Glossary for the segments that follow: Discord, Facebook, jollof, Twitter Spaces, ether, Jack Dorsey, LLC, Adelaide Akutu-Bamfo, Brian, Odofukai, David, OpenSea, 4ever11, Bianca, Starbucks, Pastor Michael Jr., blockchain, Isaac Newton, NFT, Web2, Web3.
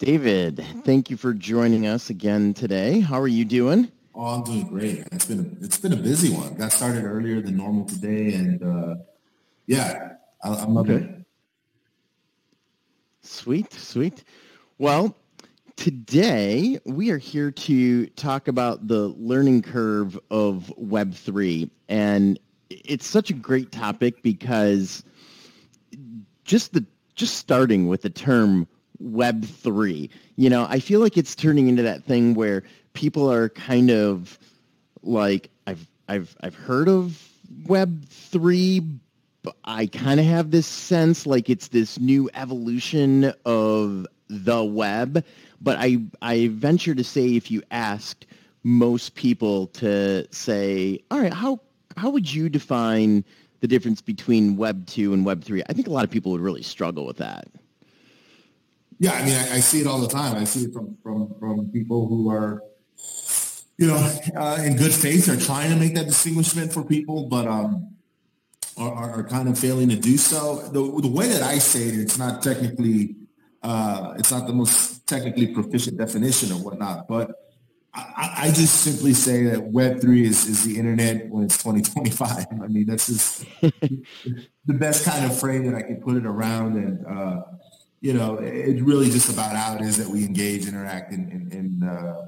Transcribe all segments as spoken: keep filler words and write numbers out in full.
David, thank you for joining us again today. How are you doing? Oh, I'm doing great. It's been a, it's been a busy one. Got started earlier than normal today, and uh, yeah, I, I'm loving okay. it. Sweet, sweet. Well, today we are here to talk about the learning curve of Web three, and it's such a great topic because just the just starting with the term Web three. You know, I feel like it's turning into that thing where people are kind of like, I've I've I've heard of Web three, but I kind of have this sense like it's this new evolution of the web. But I I venture to say, if you asked most people to say, all right, how how would you define the difference between Web two and Web three? I think a lot of people would really struggle with that. Yeah, I mean, I, I see it all the time. I see it from from, from people who are, you know, uh, in good faith are trying to make that distinguishment for people, but um, are, are kind of failing to do so. The, the way that I say it, it's not technically, uh, it's not the most technically proficient definition or whatnot, but I, I just simply say that Web three is, is the internet when it's twenty twenty-five. I mean, that's just the best kind of frame that I can put it around, and uh, you know, it's really just about how it is that we engage, interact, and and, and, uh,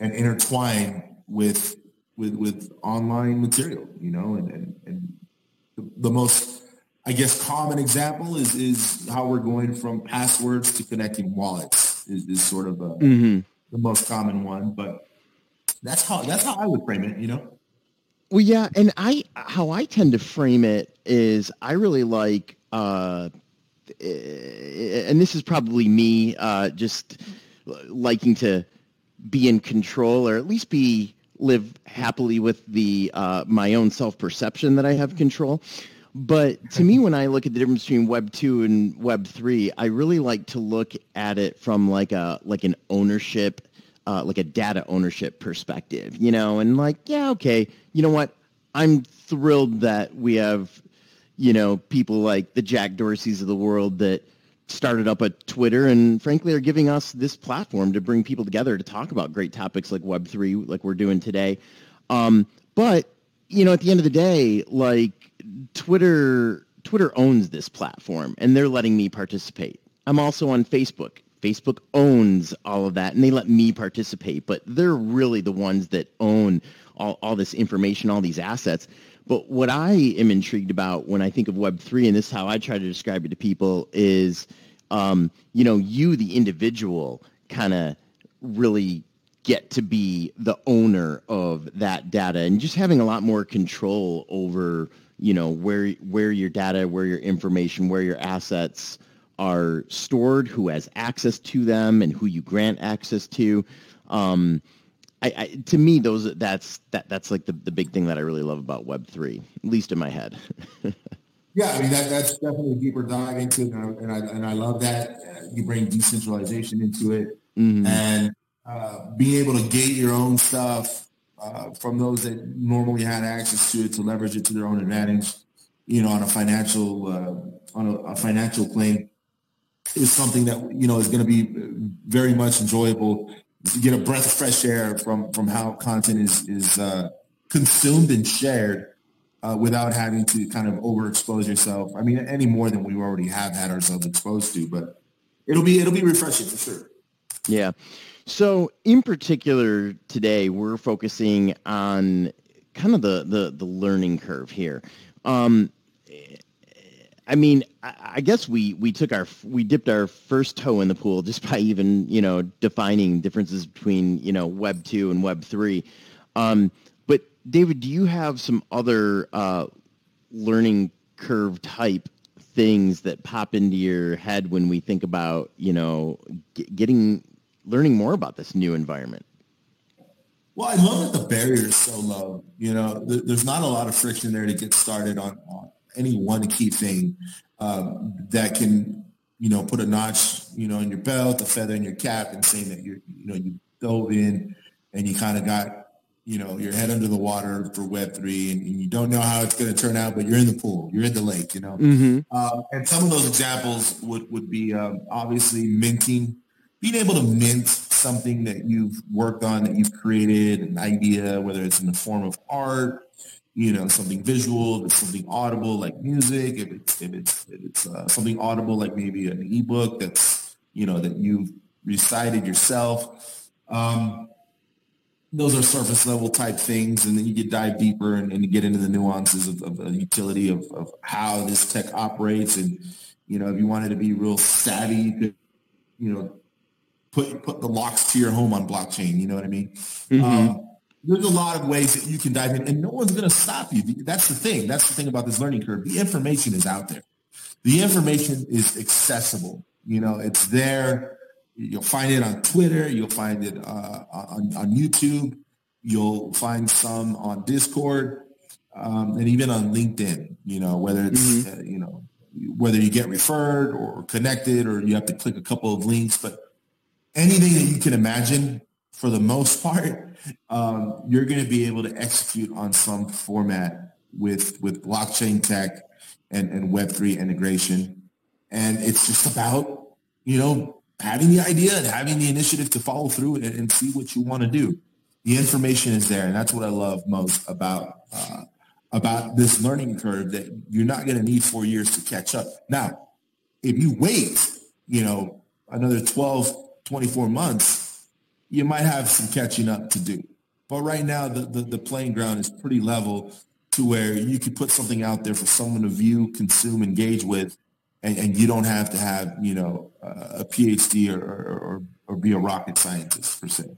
and intertwine with with with online material. You know, and and, and the, the most, I guess, common example is is how we're going from passwords to connecting wallets is, is sort of a, mm-hmm. the most common one. But that's how that's how I would frame it. You know. Well, yeah, and I how I tend to frame it is I really like. Uh, and this is probably me uh, just liking to be in control, or at least be live happily with the uh, my own self-perception that I have control. But to me, when I look at the difference between Web two and Web three, I really like to look at it from like a like an ownership, uh, like a data ownership perspective, you know, and like, yeah, okay, you know what? I'm thrilled that we have, you know, people like the Jack Dorseys of the world that started up a Twitter and frankly are giving us this platform to bring people together to talk about great topics like Web three, like we're doing today. Um, but, you know, at the end of the day, like Twitter, Twitter owns this platform and they're letting me participate. I'm also on Facebook. Facebook owns all of that and they let me participate, but they're really the ones that own all, all this information, all these assets. But what I am intrigued about when I think of Web three, and this is how I try to describe it to people, is, um, you know, you, the individual, kind of really get to be the owner of that data and just having a lot more control over, you know, where where your data, where your information, where your assets are stored, who has access to them, and who you grant access to. Um I, I, to me, those that's that that's like the, the big thing that I really love about Web three, at least in my head. Yeah, I mean that that's definitely a deeper dive into it, and I, and I and I love that you bring decentralization into it, mm-hmm. and uh, being able to gate your own stuff uh, from those that normally had access to it to leverage it to their own advantage, you know, on a financial uh, on a, a financial plane, is something that you know is going to be very much enjoyable. To get a breath of fresh air from, from how content is, is uh, consumed and shared uh, without having to kind of overexpose yourself. I mean, any more than we already have had ourselves exposed to, but it'll be, it'll be refreshing for sure. Yeah. So in particular today, we're focusing on kind of the, the, the learning curve here. Um, I mean, I guess we, we took our we dipped our first toe in the pool just by even, you know, defining differences between, you know, Web two and Web three. Um, but David, do you have some other uh, learning curve type things that pop into your head when we think about, you know, getting learning more about this new environment? Well, I love that the barrier is so low. You know, th- there's not a lot of friction there to get started on. on. Any one key thing um, that can, you know, put a notch, you know, in your belt, a feather in your cap, and saying that you're, you know, you dove in and you kind of got, you know, your head under the water for Web three, and, and you don't know how it's going to turn out, but you're in the pool, you're in the lake, you know. Mm-hmm. Um, and some of those examples would would be um, obviously minting being able to mint something that you've worked on, that you've created, an idea, whether it's in the form of art, you know, something visual, if something audible like music, if it's, if it's, if it's uh, something audible like maybe an ebook that's, you know, that you've recited yourself. Um, those are surface level type things. And then you could dive deeper and, and get into the nuances of, of the utility of, of how this tech operates. And, you know, if you wanted to be real savvy, you could, you know, put, put the locks to your home on blockchain. You know what I mean? Mm-hmm. Um, There's a lot of ways that you can dive in, and no one's going to stop you. That's the thing. That's the thing about this learning curve. The information is out there. The information is accessible. You know, it's there. You'll find it on Twitter. You'll find it uh, on, on YouTube. You'll find some on Discord, um, and even on LinkedIn, you know, whether it's, mm-hmm. uh, you know, whether you get referred or connected or you have to click a couple of links, but anything that you can imagine, for the most part, um, you're going to be able to execute on some format with with blockchain tech and, and Web three integration. And it's just about, you know, having the idea and having the initiative to follow through and, and see what you want to do. The information is there. And that's what I love most about uh, about this learning curve, that you're not going to need four years to catch up. Now, if you wait, you know, another twelve, twenty-four months, you might have some catching up to do. But right now, the, the, the playing ground is pretty level to where you could put something out there for someone to view, consume, engage with, and, and you don't have to have, you know, uh, a PhD or, or, or be a rocket scientist, per se.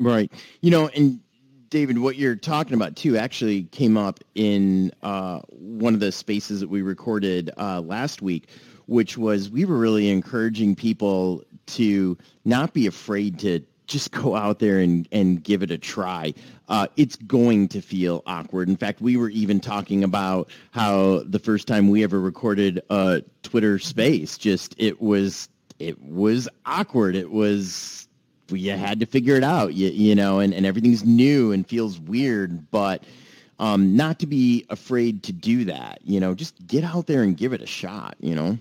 Right. You know, and David, what you're talking about, too, actually came up in uh, one of the spaces that we recorded uh, last week, which was we were really encouraging people to not be afraid to just go out there and, and give it a try. Uh, it's going to feel awkward. In fact, we were even talking about how the first time we ever recorded a Twitter space, just it was it was awkward. It was, you had to figure it out, you, you know, and, and everything's new and feels weird, but um, not to be afraid to do that, you know, just get out there and give it a shot, you know.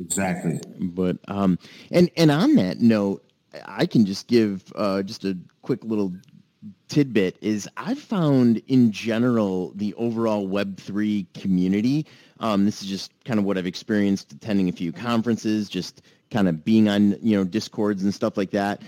Exactly. But um, and, and on that note, I can just give uh, just a quick little tidbit is I've found in general the overall Web three community. Um, this is just kind of what I've experienced attending a few conferences, just kind of being on, you know, Discords and stuff like that,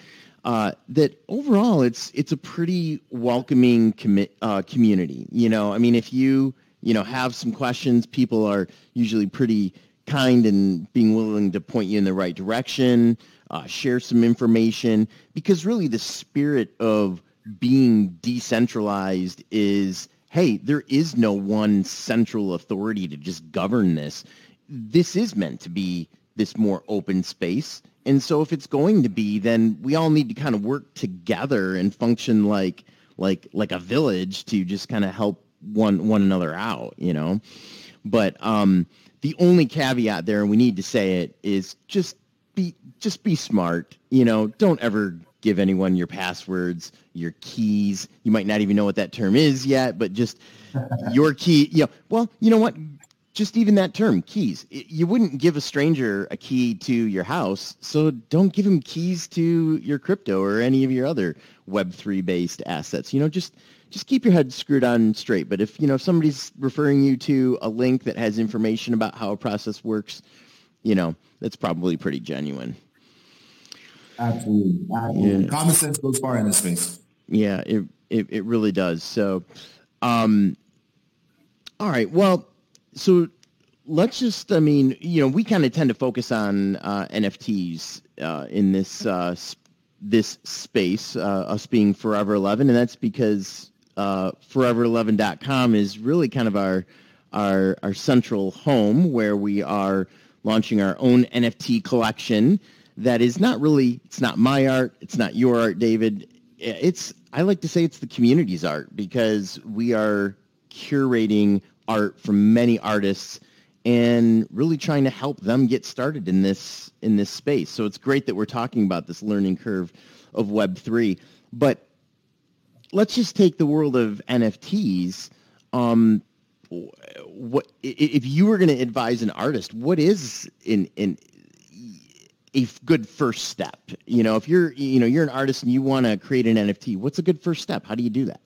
uh, that overall it's it's a pretty welcoming com- uh, community. You know, I mean, if you, you know, have some questions, people are usually pretty kind and being willing to point you in the right direction. Uh, share some information, because really the spirit of being decentralized is, hey, there is no one central authority to just govern this. This is meant to be this more open space. And so if it's going to be, then we all need to kind of work together and function like like like a village to just kind of help one one another out, you know. But um, the only caveat there, and we need to say it, is just Be, just be smart, you know, don't ever give anyone your passwords, your keys. You might not even know what that term is yet, but just your key, you know, well, you know what, just even that term, keys. It, you wouldn't give a stranger a key to your house, so don't give him keys to your crypto or any of your other Web three based assets. You know, just just keep your head screwed on straight. But if, you know, if somebody's referring you to a link that has information about how a process works, you know, that's probably pretty genuine. Absolutely. Absolutely. Yeah. Common sense goes far in this space. Yeah, it, it it really does. So, um, all right. Well, so let's just, I mean, you know, we kind of tend to focus on uh, N F Ts uh, in this uh, sp- this space, uh, us being forever eleven, and that's because uh, forever eleven dot com is really kind of our our our central home where we are launching our own N F T collection that is not really, it's not my art, it's not your art, David. It's, I like to say it's the community's art, because we are curating art from many artists and really trying to help them get started in this in this space. So it's great that we're talking about this learning curve of Web three. But let's just take the world of N F Ts. Um, What if you were going to advise an artist? What is in in a good first step? You know, if you're, you know, you're an artist and you want to create an N F T, what's a good first step? How do you do that?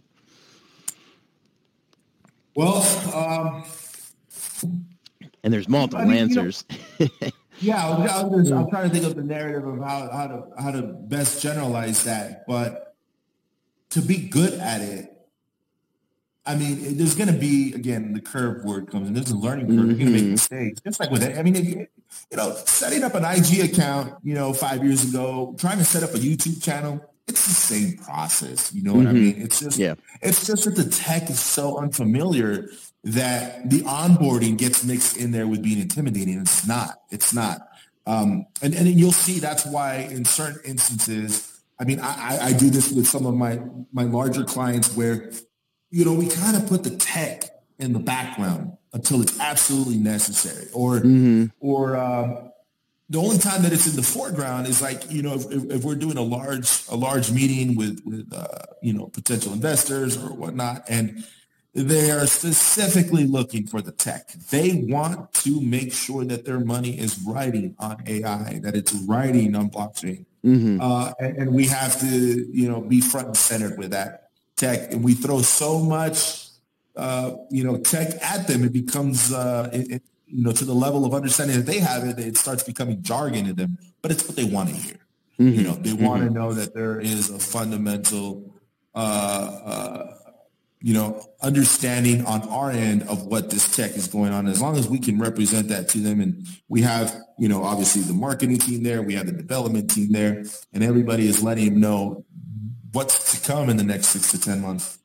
Well, um, and there's multiple I mean, answers. You know, yeah, I'm, just, I'm trying to think of the narrative of how, how to how to best generalize that. But to be good at it, I mean, there's going to be, again, the curve word comes in. There's a learning curve. Mm-hmm. You're going to make mistakes. Just like with it. I mean, if you, you know, setting up an I G account, you know, five years ago, trying to set up a YouTube channel, it's the same process. You know what mm-hmm. I mean? It's just, yeah. it's just that the tech is so unfamiliar that the onboarding gets mixed in there with being intimidating. It's not. It's not. Um, and, and you'll see that's why in certain instances, I mean, I, I do this with some of my, my larger clients where, you know, we kind of put the tech in the background until it's absolutely necessary. Or mm-hmm. or um, the only time that it's in the foreground is like, you know, if, if we're doing a large a large meeting with, with uh, you know, potential investors or whatnot, and they are specifically looking for the tech. They want to make sure that their money is riding on A I, that it's riding on blockchain. Mm-hmm. Uh, and, and we have to, you know, be front and centered with that tech, and we throw so much, uh, you know, tech at them. It becomes, uh, it, it, you know, to the level of understanding that they have it, it starts becoming jargon to them. But it's what they want to hear. Mm-hmm. You know, they want to mm-hmm. know that there is a fundamental, uh, uh, you know, understanding on our end of what this tech is going on. As long as we can represent that to them, and we have, you know, obviously the marketing team there, we have the development team there, and everybody is letting them know what's to come in the next six to ten months,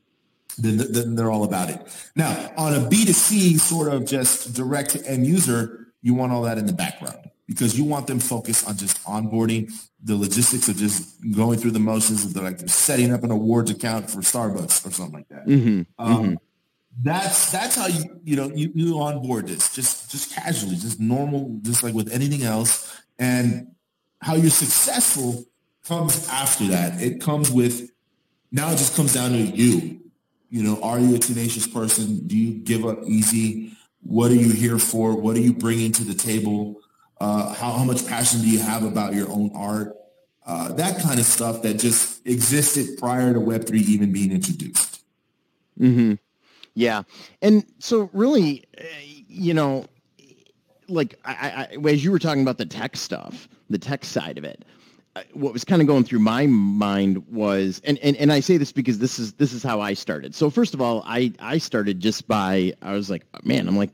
then, then they're all about it. Now, on a B two C sort of just direct to end user, you want all that in the background because you want them focused on just onboarding, the logistics of just going through the motions of the, like setting up an awards account for Starbucks or something like that. Mm-hmm. Um, mm-hmm. That's that's how you you know you, you onboard this, just just casually, just normal, just like with anything else, and how you're successful comes after that. It comes with, now it just comes down to you. You know, are you a tenacious person? Do you give up easy? What are you here for? What are you bringing to the table? Uh, how, how much passion do you have about your own art? Uh, that kind of stuff that just existed prior to Web three even being introduced. Mm-hmm. Yeah. And so really, you know, like I, I, as you were talking about the tech stuff, the tech side of it, what was kind of going through my mind was, and, and, and I say this because this is, this is how I started. So first of all, I, I started just by, I was like, man, I'm like,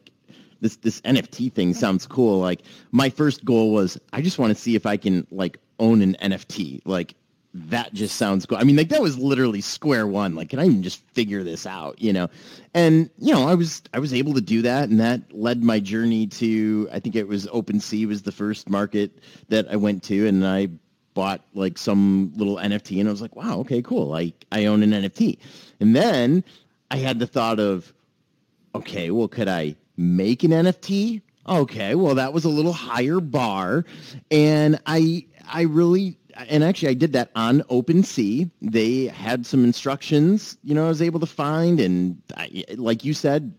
this, this N F T thing sounds cool. Like my first goal was, I just want to see if I can like own an N F T. Like that just sounds cool. I mean, like that was literally square one. Like, can I even just figure this out, you know? And, you know, I was, I was able to do that. And that led my journey to, I think it was OpenSea was the first market that I went to. And I bought like some little N F T and I was like, wow, okay, cool. Like I own an N F T. And then I had the thought of, okay, well, could I make an N F T? Okay. Well, that was a little higher bar. And I, I really, and actually I did that on OpenSea. They had some instructions, you know, I was able to find. And I, like you said,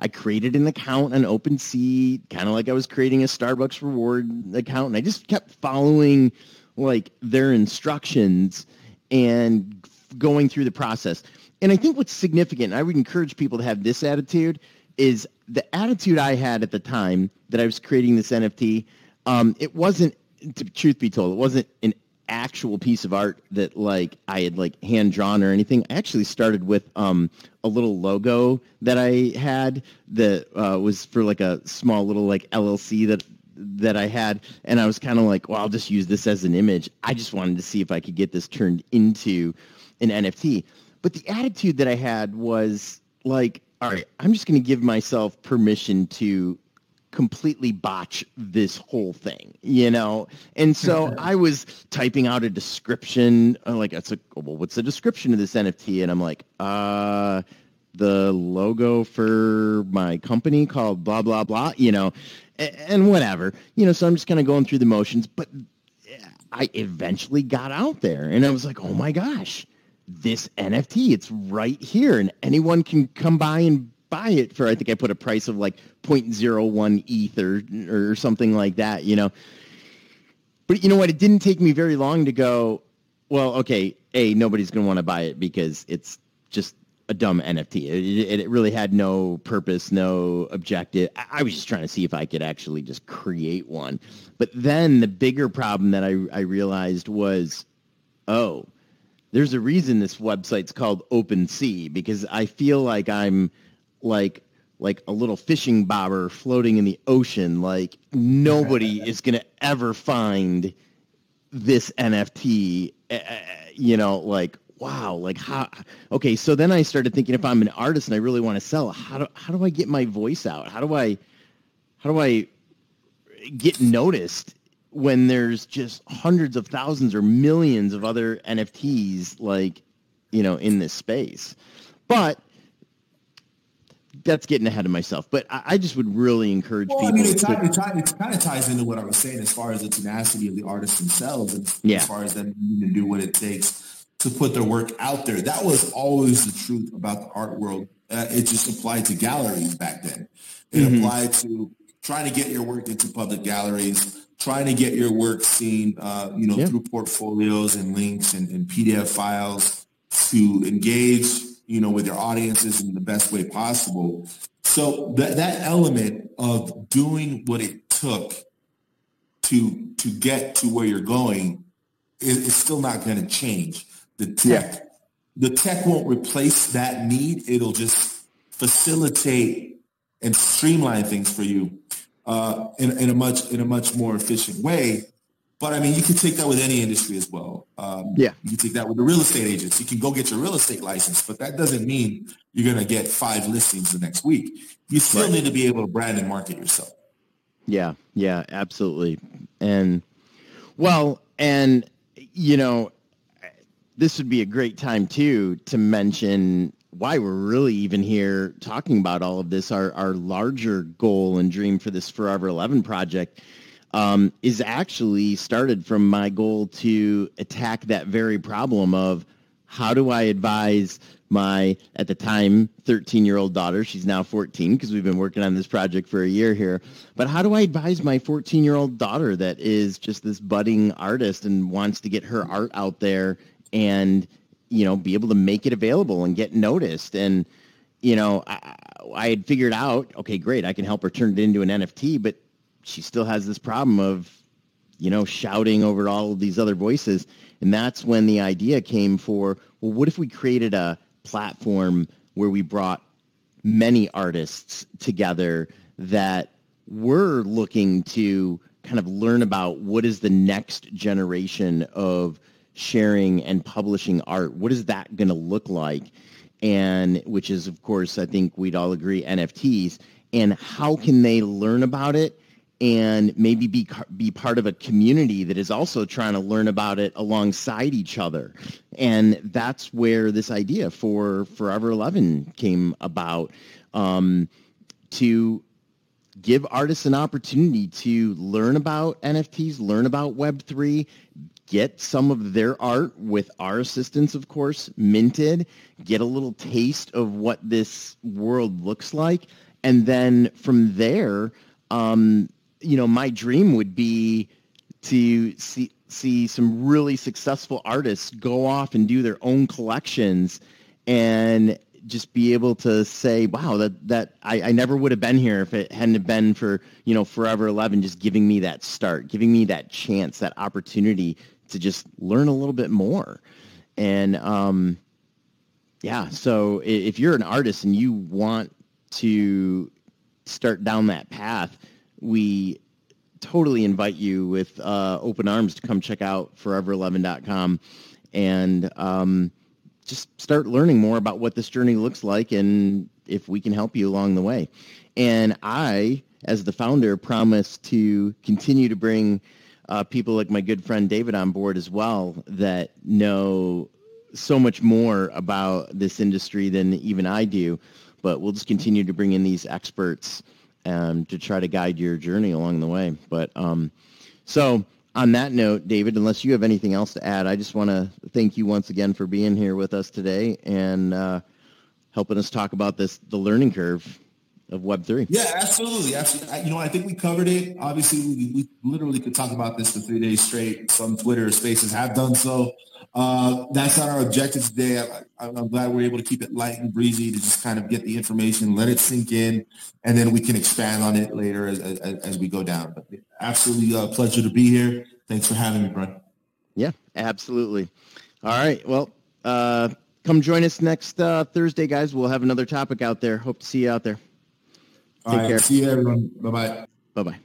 I created an account on OpenSea, kind of like I was creating a Starbucks reward account. And I just kept following like their instructions and going through the process. And I think what's significant, I would encourage people to have this attitude, is the attitude I had at the time that I was creating this N F T. Um, it wasn't, to truth be told, it wasn't an actual piece of art that like I had like hand drawn or anything. I actually started with um, a little logo that I had that uh, was for like a small little like L L C that that I had. And I was kind of like, well, I'll just use this as an image. I just wanted to see if I could get this turned into an N F T. But the attitude that I had was like, all right, I'm just going to give myself permission to completely botch this whole thing, you know? And so I was typing out a description. I'm like, it's like, well, what's the description of this N F T? And I'm like, uh, the logo for my company called blah, blah, blah, you know, and whatever, you know, so I'm just kind of going through the motions, but I eventually got out there and I was like, oh my gosh, this N F T, it's right here. And anyone can come by and buy it for, I think I put a price of like zero point zero one ether or, or something like that, you know? But you know what? It didn't take me very long to go, well, okay, A, nobody's going to want to buy it because it's just a dumb N F T. It, it really had no purpose, no objective. I, I was just trying to see if I could actually just create one. But then the bigger problem that I, I realized was, oh, there's a reason this website's called OpenSea, because I feel like I'm like like a little fishing bobber floating in the ocean. Like nobody is going to ever find this N F T, uh, you know, like, wow, like how? Okay, so then I started thinking, if I'm an artist and I really want to sell, how do how do I get my voice out? How do I how do I get noticed when there's just hundreds of thousands or millions of other N F Ts, like, you know, in this space? But that's getting ahead of myself. But I, I just would really encourage well, people. I mean, it, to, it, it, it kind of ties into what I was saying as far as the tenacity of the artists themselves, and yeah. as far as them needing to do what it takes to put their work out there. That was always the truth about the art world. Uh, it just applied to galleries back then. It mm-hmm. applied to trying to get your work into public galleries, trying to get your work seen, uh, you know, yeah. through portfolios and links and, and P D F files to engage, you know, with your audiences in the best way possible. So that that element of doing what it took to to get to where you're going is, is still not going to change. The tech, yeah. the tech won't replace that need. It'll just facilitate and streamline things for you uh, in, in a much in a much more efficient way. But I mean, you can take that with any industry as well. Um, yeah, you can take that with the real estate agents. You can go get your real estate license, but that doesn't mean you're going to get five listings the next week. You still right. need to be able to brand and market yourself. Yeah, yeah, absolutely. And well, and you know. This would be a great time, too, to mention why we're really even here talking about all of this. Our our larger goal and dream for this forever eleven project um, is actually started from my goal to attack that very problem of how do I advise my, at the time, thirteen-year-old daughter. She's now fourteen because we've been working on this project for a year here. But how do I advise my fourteen-year-old daughter that is just this budding artist and wants to get her art out there and, you know, be able to make it available and get noticed? And, you know, I, I had figured out, okay, great, I can help her turn it into an N F T, but she still has this problem of, you know, shouting over all of these other voices. And that's when the idea came for, well, what if we created a platform where we brought many artists together that were looking to kind of learn about what is the next generation of sharing and publishing art? What is that going to look like? And which is, of course, I think we'd all agree, N F Ts. And how can they learn about it and maybe be be part of a community that is also trying to learn about it alongside each other? And that's where this idea for forever eleven came about, um, to give artists an opportunity to learn about N F Ts, learn about Web three, get some of their art, with our assistance, of course, minted, get a little taste of what this world looks like. And then from there, um, you know, my dream would be to see, see some really successful artists go off and do their own collections and just be able to say, wow, that, that I, I never would have been here if it hadn't been for, you know, forever eleven just giving me that start, giving me that chance, that opportunity to just learn a little bit more. And um, yeah, so if you're an artist and you want to start down that path, we totally invite you with uh, open arms to come check out forever eleven dot com and um, just start learning more about what this journey looks like and if we can help you along the way. And I, as the founder, promise to continue to bring uh, people like my good friend David on board as well, that know so much more about this industry than even I do. But we'll just continue to bring in these experts um, to try to guide your journey along the way. But um, so on that note, David, unless you have anything else to add, I just want to thank you once again for being here with us today and uh, helping us talk about this, the learning curve. of Web three. Yeah, absolutely. absolutely. You know, I think we covered it. Obviously, we, we literally could talk about this for three days straight. Some Twitter Spaces have done so. Uh, that's not our objective today. I, I'm glad we're able to keep it light and breezy to just kind of get the information, let it sink in, and then we can expand on it later as, as, as we go down. But absolutely a pleasure to be here. Thanks for having me, Brian. Yeah, absolutely. All right. Well, uh, come join us next uh, Thursday, guys. We'll have another topic out there. Hope to see you out there. Take All right. Care. See you, everyone. Bye-bye. Bye-bye.